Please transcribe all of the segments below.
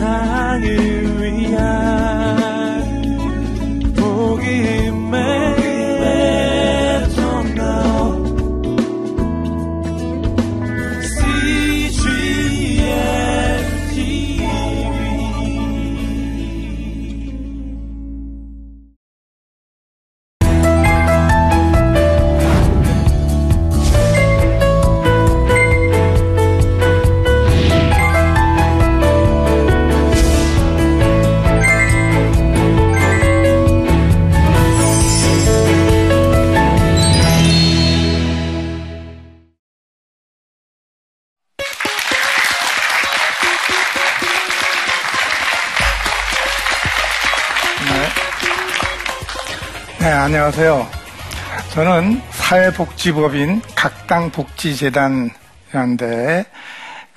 세상을 위한 복음의 전도 CGN TV. 안녕하세요. 저는 사회복지법인 각당복지재단이라는 데에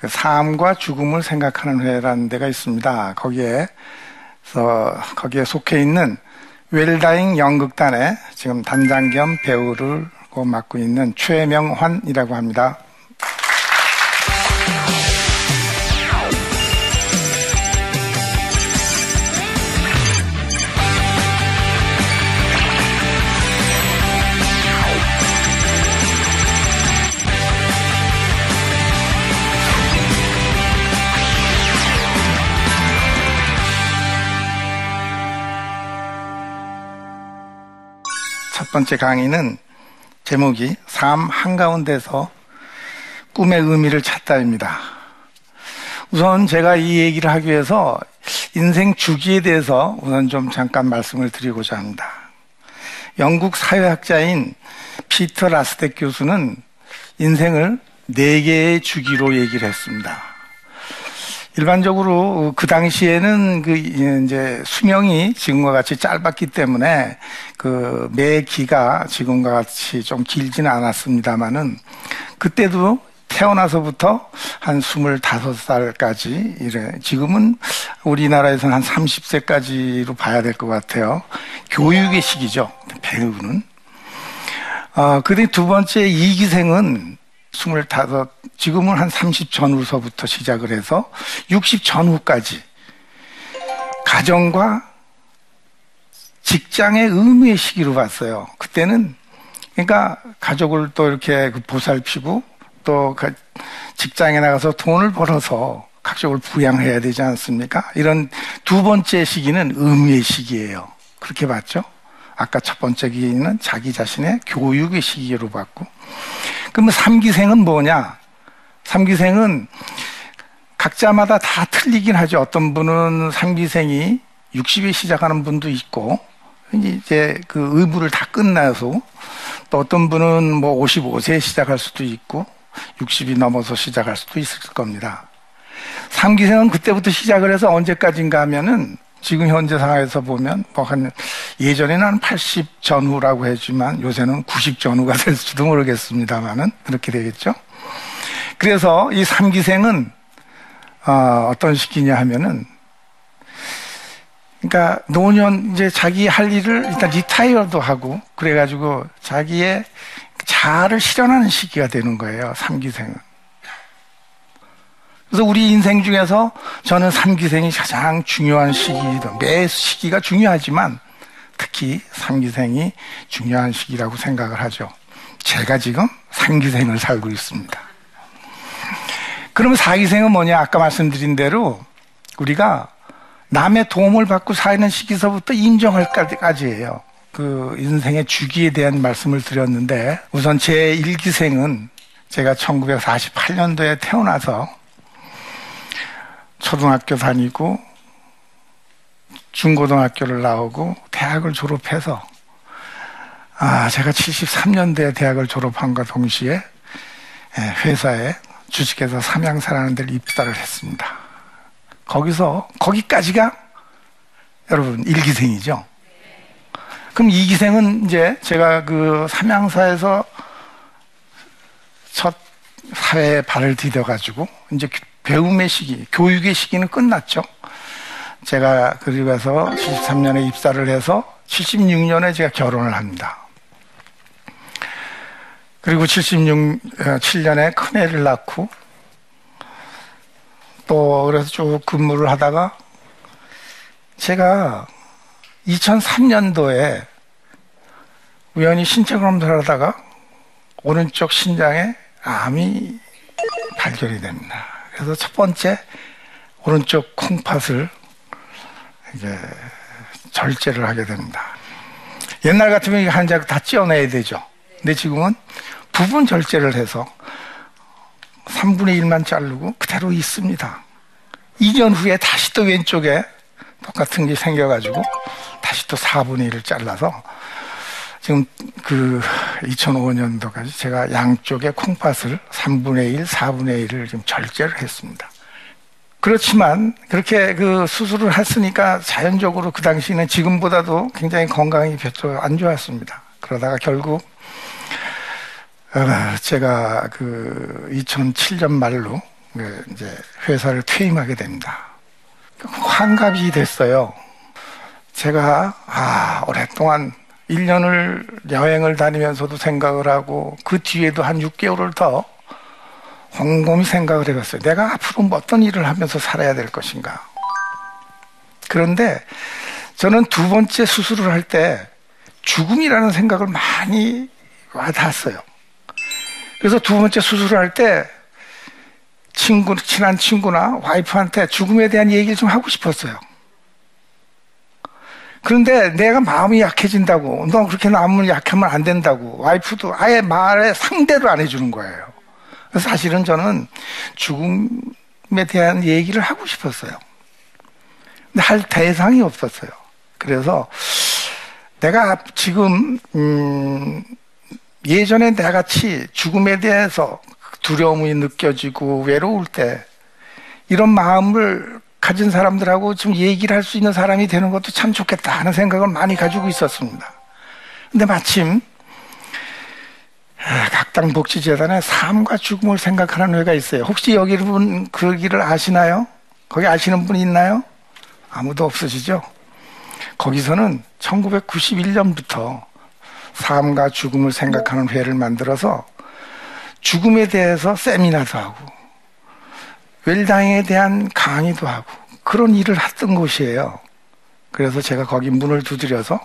삶과 죽음을 생각하는 회라는 데가 있습니다. 거기에 속해 있는 웰다잉 연극단에 지금 단장 겸 배우를 맡고 있는 최명환이라고 합니다. 첫 번째 강의는 제목이 삶 한가운데서 꿈의 의미를 찾다입니다. 우선 제가 이 얘기를 하기 위해서 인생 주기에 대해서 우선 좀 잠깐 말씀을 드리고자 합니다. 영국 사회학자인 피터 라스덱 교수는 인생을 4개의 주기로 얘기를 했습니다. 일반적으로 그 당시에는 이제 수명이 지금과 같이 짧았기 때문에 매 기가 지금과 같이 좀 길지는 않았습니다만은 그때도 태어나서부터 한 25살까지 이래, 지금은 우리나라에서는 한 30세까지로 봐야 될 것 같아요. 교육의 시기죠, 배우는. 그런데 두 번째 이기생은 25, 지금은 한 30 전후서부터 시작을 해서 60 전후까지 가정과 직장의 의무의 시기로 봤어요. 그때는 그러니까 가족을 또 이렇게 보살피고 또 직장에 나가서 돈을 벌어서 가족을 부양해야 되지 않습니까? 이런 두 번째 시기는 의무의 시기예요. 그렇게 봤죠? 아까 첫 번째 기는 자기 자신의 교육의 시기로 봤고, 그러면 3기생은 뭐냐? 3기생은 각자마다 다 틀리긴 하죠. 어떤 분은 3기생이 60에 시작하는 분도 있고, 이제 그 의무를 다 끝나서, 또 어떤 분은 뭐 55세에 시작할 수도 있고, 60이 넘어서 시작할 수도 있을 겁니다. 3기생은 그때부터 시작을 해서 언제까지인가 하면은, 지금 현재 상황에서 보면 예전에는 한 80 전후라고 했지만 요새는 90 전후가 될지도 모르겠습니다만은 그렇게 되겠죠. 그래서 이 3기생은 어떤 시기냐 하면은, 그러니까 노년 이제 자기 할 일을 일단 리타이어도 하고 그래가지고 자기의 자아를 실현하는 시기가 되는 거예요, 3기생은. 그래서 우리 인생 중에서 저는 3기생이 가장 중요한 시기이다. 매 시기가 중요하지만 특히 3기생이 중요한 시기라고 생각을 하죠. 제가 지금 3기생을 살고 있습니다. 그러면 4기생은 뭐냐? 아까 말씀드린 대로 우리가 남의 도움을 받고 사는 시기서부터 인정할 때까지예요. 그 인생의 주기에 대한 말씀을 드렸는데, 우선 제 1기생은 제가 1948년도에 태어나서 초등학교 다니고 중고등학교를 나오고 대학을 졸업해서, 제가 73년도에 대학을 졸업함과 동시에 회사에 주식회사 삼양사라는 데를 입사를 했습니다. 거기까지가 여러분 1기생이죠. 그럼 2기생은 이제 제가 그 삼양사에서 첫 사회에 발을 디뎌가지고 이제 배움의 시기, 교육의 시기는 끝났죠. 제가 그리고 해서 73년에 입사를 해서 76년에 제가 결혼을 합니다. 그리고 7년에 큰애를 낳고 또 그래서 쭉 근무를 하다가 제가 2003년도에 우연히 신체 검사를 하다가 오른쪽 신장에 암이 발견이 됩니다. 그래서 첫 번째 오른쪽 콩팥을 이제 절제를 하게 됩니다. 옛날 같으면 이 한자를 다 찌어내야 되죠. 근데 지금은 부분 절제를 해서 3분의 1만 자르고 그대로 있습니다. 2년 후에 다시 또 왼쪽에 똑같은 게 생겨가지고 다시 또 4분의 1을 잘라서 지금 그 2005년도까지 제가 양쪽에 콩팥을 3분의 1, 4분의 1을 지금 절제를 했습니다. 그렇지만 그렇게 그 수술을 했으니까 자연적으로 그 당시에는 지금보다도 굉장히 건강이 별로 안 좋았습니다. 그러다가 결국 제가 그 2007년 말로 이제 회사를 퇴임하게 됩니다. 환갑이 됐어요. 제가 오랫동안 1년을 여행을 다니면서도 생각을 하고 그 뒤에도 한 6개월을 더 곰곰이 생각을 해봤어요. 내가 앞으로 어떤 일을 하면서 살아야 될 것인가. 그런데 저는 두 번째 수술을 할 때 죽음이라는 생각을 많이 와닿았어요. 그래서 두 번째 수술을 할 때 친한 친구나 와이프한테 죽음에 대한 얘기를 좀 하고 싶었어요. 그런데 내가 마음이 약해진다고, 너 그렇게 남으면 약하면 안 된다고, 와이프도 아예 말에 상대를 안 해주는 거예요. 그래서 사실은 저는 죽음에 대한 얘기를 하고 싶었어요. 근데 할 대상이 없었어요. 그래서 내가 지금 예전에 나같이 죽음에 대해서 두려움이 느껴지고 외로울 때 이런 마음을 가진 사람들하고 좀 얘기를 할 수 있는 사람이 되는 것도 참 좋겠다 하는 생각을 많이 가지고 있었습니다. 근데 마침 각당 복지재단에 삶과 죽음을 생각하는 회가 있어요. 혹시 여기 분 그 길을 아시나요? 거기 아시는 분 있나요? 아무도 없으시죠? 거기서는 1991년부터 삶과 죽음을 생각하는 회를 만들어서 죽음에 대해서 세미나도 하고 웰당에 대한 강의도 하고 그런 일을 했던 곳이에요. 그래서 제가 거기 문을 두드려서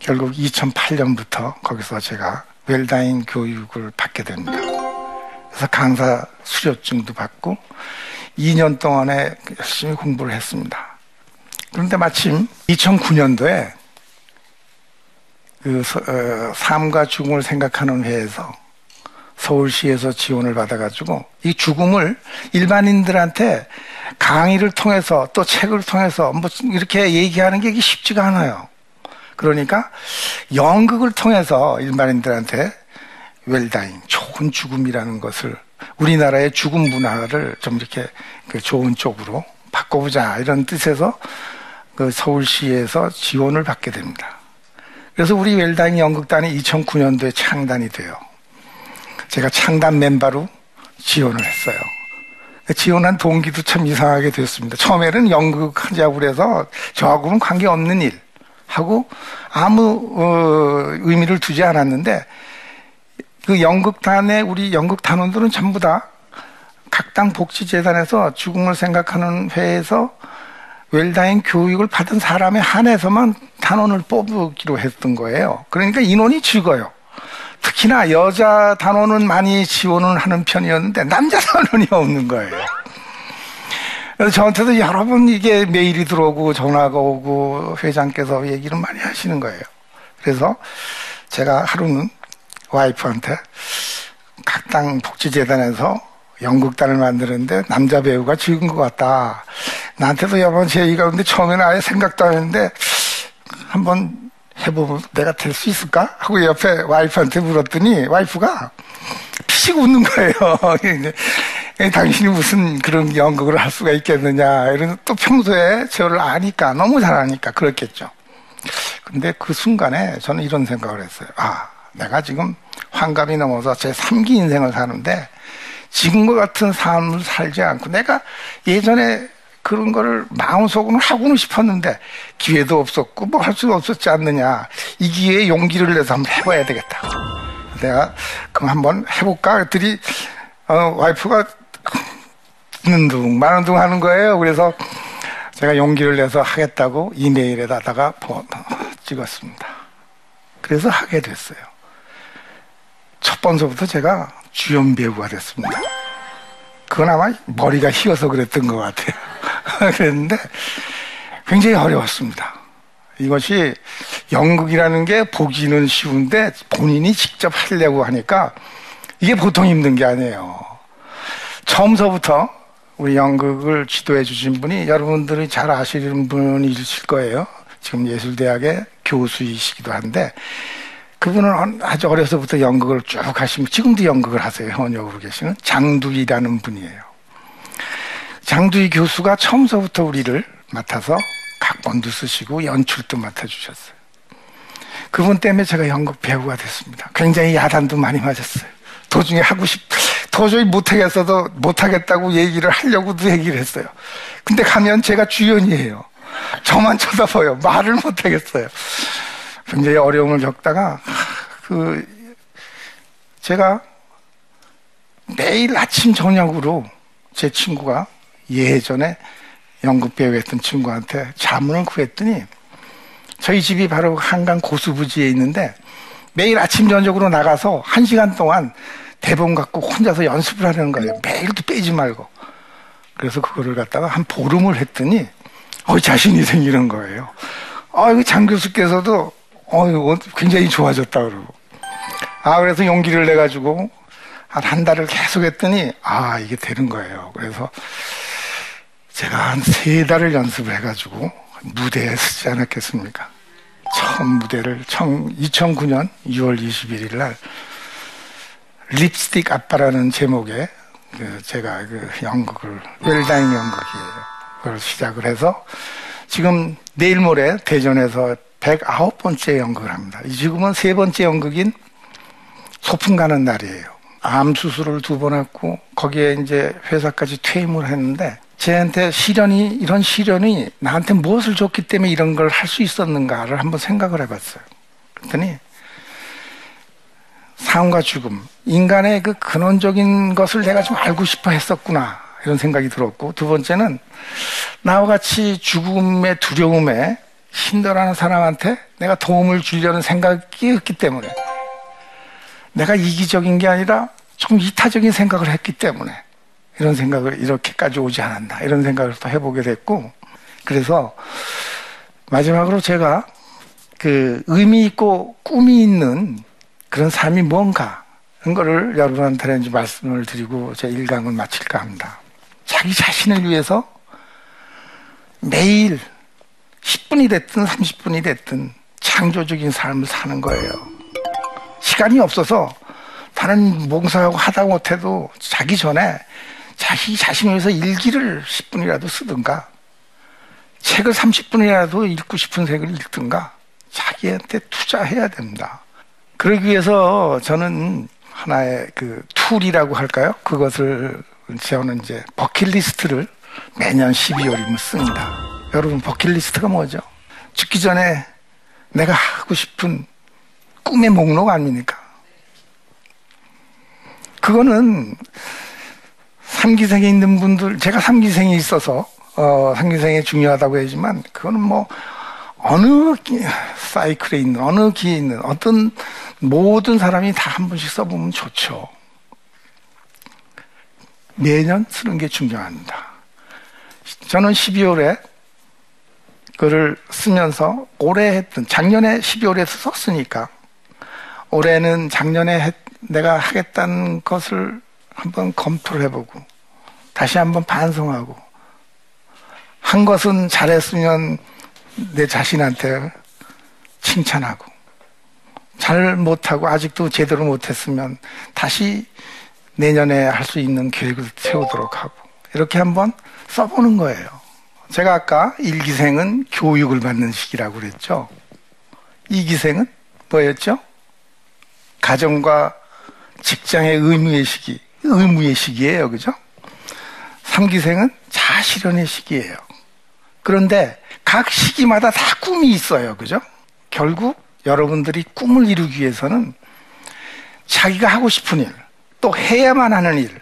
결국 2008년부터 거기서 제가 웰다잉 교육을 받게 됩니다. 그래서 강사 수료증도 받고 2년 동안에 열심히 공부를 했습니다. 그런데 마침 2009년도에 그 삶과 죽음을 생각하는 회에서 서울시에서 지원을 받아가지고 이 죽음을 일반인들한테 강의를 통해서 또 책을 통해서 뭐 이렇게 얘기하는 게 쉽지가 않아요. 그러니까 연극을 통해서 일반인들한테 웰다잉, 좋은 죽음이라는 것을 우리나라의 죽음 문화를 좀 이렇게 그 좋은 쪽으로 바꿔보자 이런 뜻에서 그 서울시에서 지원을 받게 됩니다. 그래서 우리 웰다잉 연극단이 2009년도에 창단이 돼요. 제가 창단 멤버로 지원을 했어요. 지원한 동기도 참 이상하게 됐습니다. 처음에는 연극하자고 그래서 저하고는 관계없는 일 하고 아무 의미를 두지 않았는데 그 연극단의 우리 연극단원들은 전부 다 각당 복지재단에서 죽음을 생각하는 회에서 웰다잉 교육을 받은 사람에 한해서만 단원을 뽑기로 했던 거예요. 그러니까 인원이 적어요. 특히나 여자 단원은 많이 지원을 하는 편이었는데 남자 단원이 없는 거예요. 그래서 저한테도 여러 번 이게 메일이 들어오고 전화가 오고 회장께서 얘기를 많이 하시는 거예요. 그래서 제가 하루는 와이프한테 각당 복지재단에서 연극단을 만드는데 남자 배우가 적은 것 같다. 나한테도 여러 번 제의가 오는데 처음에는 아예 생각도 안 했는데 한번 해보면 내가 될 수 있을까? 하고 옆에 와이프한테 물었더니 와이프가 피식 웃는 거예요. 당신이 무슨 그런 연극을 할 수가 있겠느냐. 이런 또 평소에 저를 아니까, 너무 잘 아니까 그렇겠죠. 근데 그 순간에 저는 이런 생각을 했어요. 내가 지금 환갑이 넘어서 제 3기 인생을 사는데 지금과 같은 삶을 살지 않고 내가 예전에 그런 거를 마음속으로 하고는 싶었는데 기회도 없었고 뭐 할 수도 없었지 않느냐. 이 기회에 용기를 내서 한번 해봐야 되겠다. 내가 그럼 한번 해볼까? 그랬더니 와이프가 싶는 둥 많은 둥 하는 거예요. 그래서 제가 용기를 내서 하겠다고 이메일에다가 찍었습니다. 그래서 하게 됐어요. 첫 번째부터 제가 주연 배우가 됐습니다. 그건 아마 머리가 휘어서 그랬던 것 같아요. 그랬는데 굉장히 어려웠습니다. 이것이 연극이라는 게 보기는 쉬운데 본인이 직접 하려고 하니까 이게 보통 힘든 게 아니에요. 처음서부터 우리 연극을 지도해 주신 분이 여러분들이 잘 아시는 분이실 거예요. 지금 예술대학의 교수이시기도 한데 그분은 아주 어려서부터 연극을 쭉 하시면 지금도 연극을 하세요. 회원역으로 계시는 장두희라는 분이에요. 장두희 교수가 처음서부터 우리를 맡아서 각본도 쓰시고 연출도 맡아주셨어요. 그분 때문에 제가 연극 배우가 됐습니다. 굉장히 야단도 많이 맞았어요. 도중에 도저히 못하겠어도 못하겠다고 얘기를 하려고도 얘기를 했어요. 근데 가면 제가 주연이에요. 저만 쳐다봐요. 말을 못하겠어요. 굉장히 어려움을 겪다가 제가 매일 아침 저녁으로 제 친구가 예전에 연극 배우했던 친구한테 자문을 구했더니 저희 집이 바로 한강 고수부지에 있는데 매일 아침 저녁으로 나가서 1시간 동안 대본 갖고 혼자서 연습을 하는 거예요. 매일도 빼지 말고. 그래서 그거를 갖다가 한 보름을 했더니 자신이 생기는 거예요. 장 교수께서도 굉장히 좋아졌다 그러고. 그래서 용기를 내가지고 한 달을 계속 했더니 이게 되는 거예요. 그래서 제가 한 3달을 연습을 해가지고 무대에 서지 않았겠습니까? 처음 무대를 2009년 6월 21일 날 립스틱 아빠라는 제목의 제가 연극을 웰다잉 연극이에요. 그걸 시작을 해서 지금 내일 모레 대전에서 109번째 연극을 합니다. 지금은 3번째 연극인 소풍 가는 날이에요. 암 수술을 2번 했고 거기에 이제 회사까지 퇴임을 했는데 쟤한테 이런 시련이 나한테 무엇을 줬기 때문에 이런 걸 할 수 있었는가를 한번 생각을 해봤어요. 그랬더니 삶과 죽음, 인간의 그 근원적인 것을 내가 좀 알고 싶어 했었구나 이런 생각이 들었고, 2번째는 나와 같이 죽음의 두려움에 힘들어하는 사람한테 내가 도움을 주려는 생각이 있기 때문에 내가 이기적인 게 아니라 좀 이타적인 생각을 했기 때문에 이런 생각을 이렇게까지 오지 않았나 이런 생각을 또 해보게 됐고, 그래서 마지막으로 제가 그 의미 있고 꿈이 있는 그런 삶이 뭔가 그런 거를 여러분한테 이제 말씀을 드리고 제 1강을 마칠까 합니다. 자기 자신을 위해서 매일 10분이 됐든 30분이 됐든 창조적인 삶을 사는 거예요. 시간이 없어서 다른 몽상하고 하다 못해도 자기 전에 자기 자신을 위해서 일기를 10분이라도 쓰든가 책을 30분이라도 읽고 싶은 책을 읽든가 자기한테 투자해야 됩니다. 그러기 위해서 저는 하나의 그 툴이라고 할까요? 그것을 저는 이제 버킷리스트를 매년 12월이면 씁니다. 여러분 버킷리스트가 뭐죠? 죽기 전에 내가 하고 싶은 꿈의 목록 아닙니까? 그거는 삼기생에 있는 분들, 제가 삼기생에 있어서 삼기생이 중요하다고 하지만 그거는 뭐 어느 사이클에 있는, 어느 기에 있는 어떤 모든 사람이 다 한 번씩 써보면 좋죠. 매년 쓰는 게 중요합니다. 저는 12월에 그거를 쓰면서 올해 했던, 작년에 12월에 썼으니까 올해는 작년에 내가 하겠다는 것을 한번 검토를 해보고 다시 한번 반성하고, 한 것은 잘했으면 내 자신한테 칭찬하고, 잘 못하고 아직도 제대로 못했으면 다시 내년에 할 수 있는 계획을 세우도록 하고, 이렇게 한번 써보는 거예요. 제가 아까 1기생은 교육을 받는 시기라고 그랬죠. 2기생은 뭐였죠? 가정과 직장의 의무의 시기, 의무의 시기예요, 그죠? 3기생은 자아실현의 시기예요. 그런데 각 시기마다 다 꿈이 있어요, 그죠? 결국 여러분들이 꿈을 이루기 위해서는 자기가 하고 싶은 일, 또 해야만 하는 일,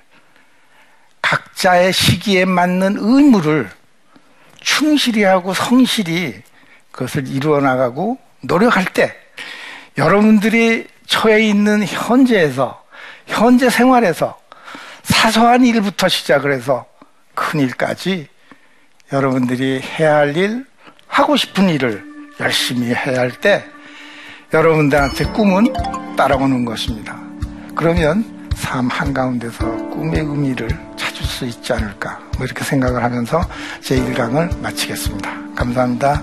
각자의 시기에 맞는 의무를 충실히 하고 성실히 그것을 이루어나가고 노력할 때 여러분들이 처해 있는 현재에서, 현재 생활에서 사소한 일부터 시작을 해서 큰 일까지 여러분들이 해야 할 일, 하고 싶은 일을 열심히 해야 할 때 여러분들한테 꿈은 따라오는 것입니다. 그러면 삶 한가운데서 꿈의 의미를 찾을 수 있지 않을까, 뭐 이렇게 생각을 하면서 제 1강을 마치겠습니다. 감사합니다.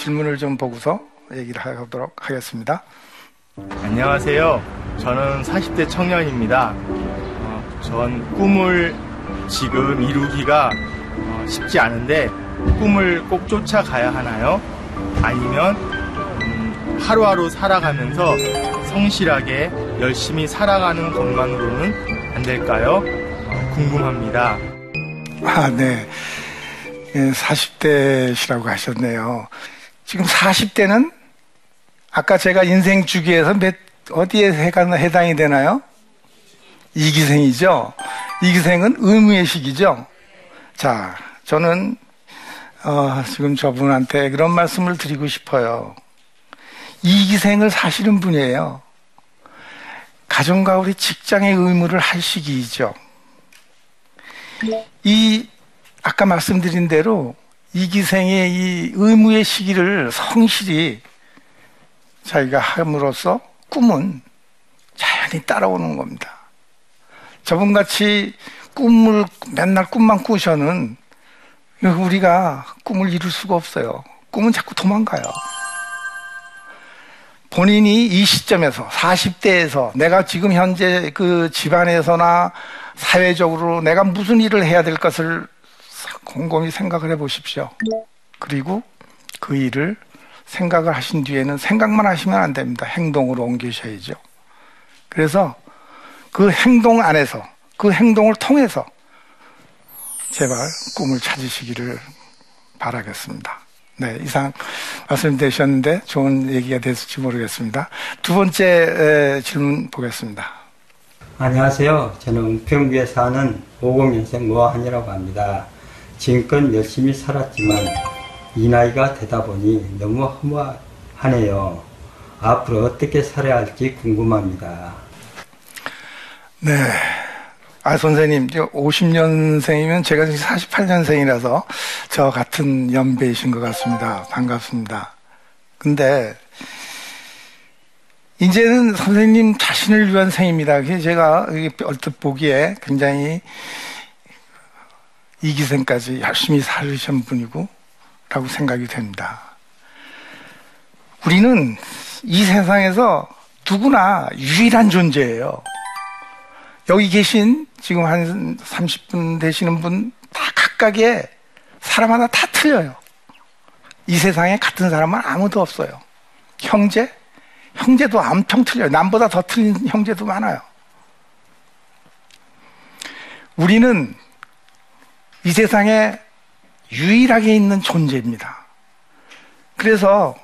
질문을 좀 보고서 얘기를 하도록 하겠습니다. 안녕하세요. 저는 40대 청년입니다. 전 꿈을 지금 이루기가 쉽지 않은데 꿈을 꼭 쫓아가야 하나요? 아니면 하루하루 살아가면서 성실하게 열심히 살아가는 것만으로는 안 될까요? 궁금합니다. 아, 네. 40대시라고 하셨네요. 지금 40대는 아까 제가 인생 주기에서 어디에 해당이 되나요? 이기생이죠. 이기생은 의무의 시기죠. 자, 저는 지금 저분한테 그런 말씀을 드리고 싶어요. 이기생을 사시는 분이에요. 가정과 우리 직장의 의무를 할 시기이죠. 이 아까 말씀드린 대로 이기생의 이 의무의 시기를 성실히 자기가 함으로써 꿈은 자연히 따라오는 겁니다. 저분같이 꿈을 맨날 꿈만 꾸셔는 우리가 꿈을 이룰 수가 없어요. 꿈은 자꾸 도망가요. 본인이 이 시점에서 40대에서 내가 지금 현재 그 집안에서나 사회적으로 내가 무슨 일을 해야 될 것을 곰곰이 생각을 해 보십시오. 그리고 그 일을 생각을 하신 뒤에는 생각만 하시면 안 됩니다. 행동으로 옮기셔야죠. 그래서 그 행동 안에서, 그 행동을 통해서 제발 꿈을 찾으시기를 바라겠습니다. 네, 이상 말씀드리셨는데 좋은 얘기가 됐을지 모르겠습니다. 두 번째 질문 보겠습니다. 안녕하세요. 저는 평구에 사는 50년생 노한이라고 합니다. 지금껏 열심히 살았지만 이 나이가 되다 보니 너무 허무하네요. 앞으로 어떻게 살아야 할지 궁금합니다. 네, 선생님 50년생이면 제가 48년생이라서 저 같은 연배이신 것 같습니다. 반갑습니다. 근데 이제는 선생님 자신을 위한 생입니다. 제가 얼핏 보기에 굉장히 이기생까지 열심히 살으신 분이고 라고 생각이 됩니다. 우리는 이 세상에서 누구나 유일한 존재예요. 여기 계신 지금 한 30분 되시는 분 다 각각의 사람마다 다 틀려요. 이 세상에 같은 사람은 아무도 없어요. 형제도 엄청 틀려요. 남보다 더 틀린 형제도 많아요. 우리는 이 세상에 유일하게 있는 존재입니다. 그래서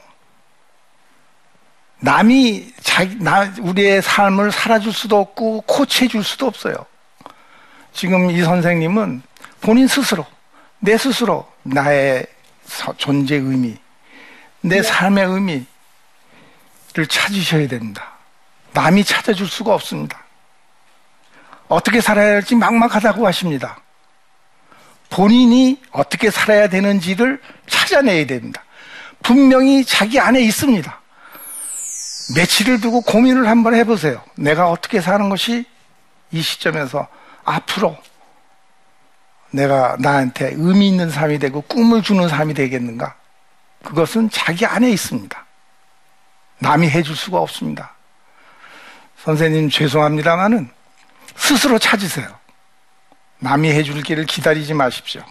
남이 우리의 삶을 살아줄 수도 없고 코치해 줄 수도 없어요. 지금 이 선생님은 본인 스스로, 내 스스로 나의 존재 의미, 내 삶의 의미를 찾으셔야 됩니다. 남이 찾아줄 수가 없습니다. 어떻게 살아야 할지 막막하다고 하십니다. 본인이 어떻게 살아야 되는지를 찾아내야 됩니다. 분명히 자기 안에 있습니다. 며칠을 두고 고민을 한번 해보세요. 내가 어떻게 사는 것이 이 시점에서 앞으로 내가 나한테 의미 있는 삶이 되고 꿈을 주는 삶이 되겠는가? 그것은 자기 안에 있습니다. 남이 해줄 수가 없습니다. 선생님 죄송합니다만은 스스로 찾으세요. 남이 해줄 길을 기다리지 마십시오.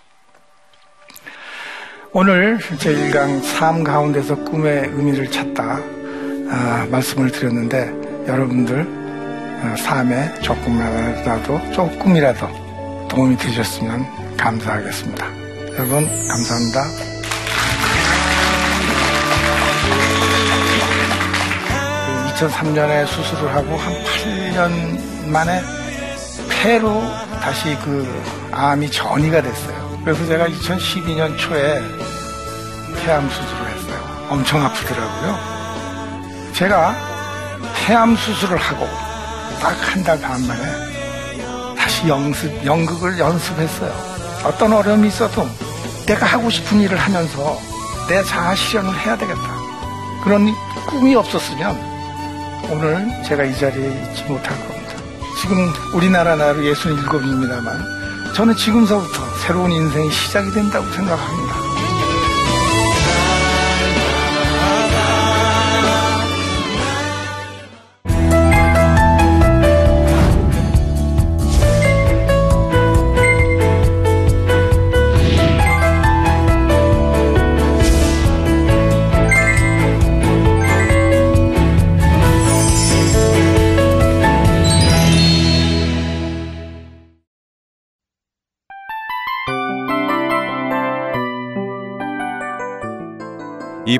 오늘 제1강 삶 가운데서 꿈의 의미를 찾다 말씀을 드렸는데, 여러분들 삶에 조금이라도 도움이 되셨으면 감사하겠습니다. 여러분 감사합니다. 그 2003년에 수술을 하고 한 8년 만에 폐로 다시 그 암이 전이가 됐어요. 그래서 제가 2012년 초에 폐암 수술을 했어요. 엄청 아프더라고요. 제가 폐암 수술을 하고 딱 한 달 반 만에 다시 연극을 연습했어요. 어떤 어려움이 있어도 내가 하고 싶은 일을 하면서 내 자아 실현을 해야 되겠다. 그런 꿈이 없었으면 오늘 제가 이 자리에 있지 못할 겁니다. 지금 우리나라 나이로 67입니다만 저는 지금서부터 새로운 인생이 시작이 된다고 생각합니다. 이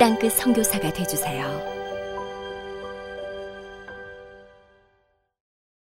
땅끝 선교사가 되어주세요.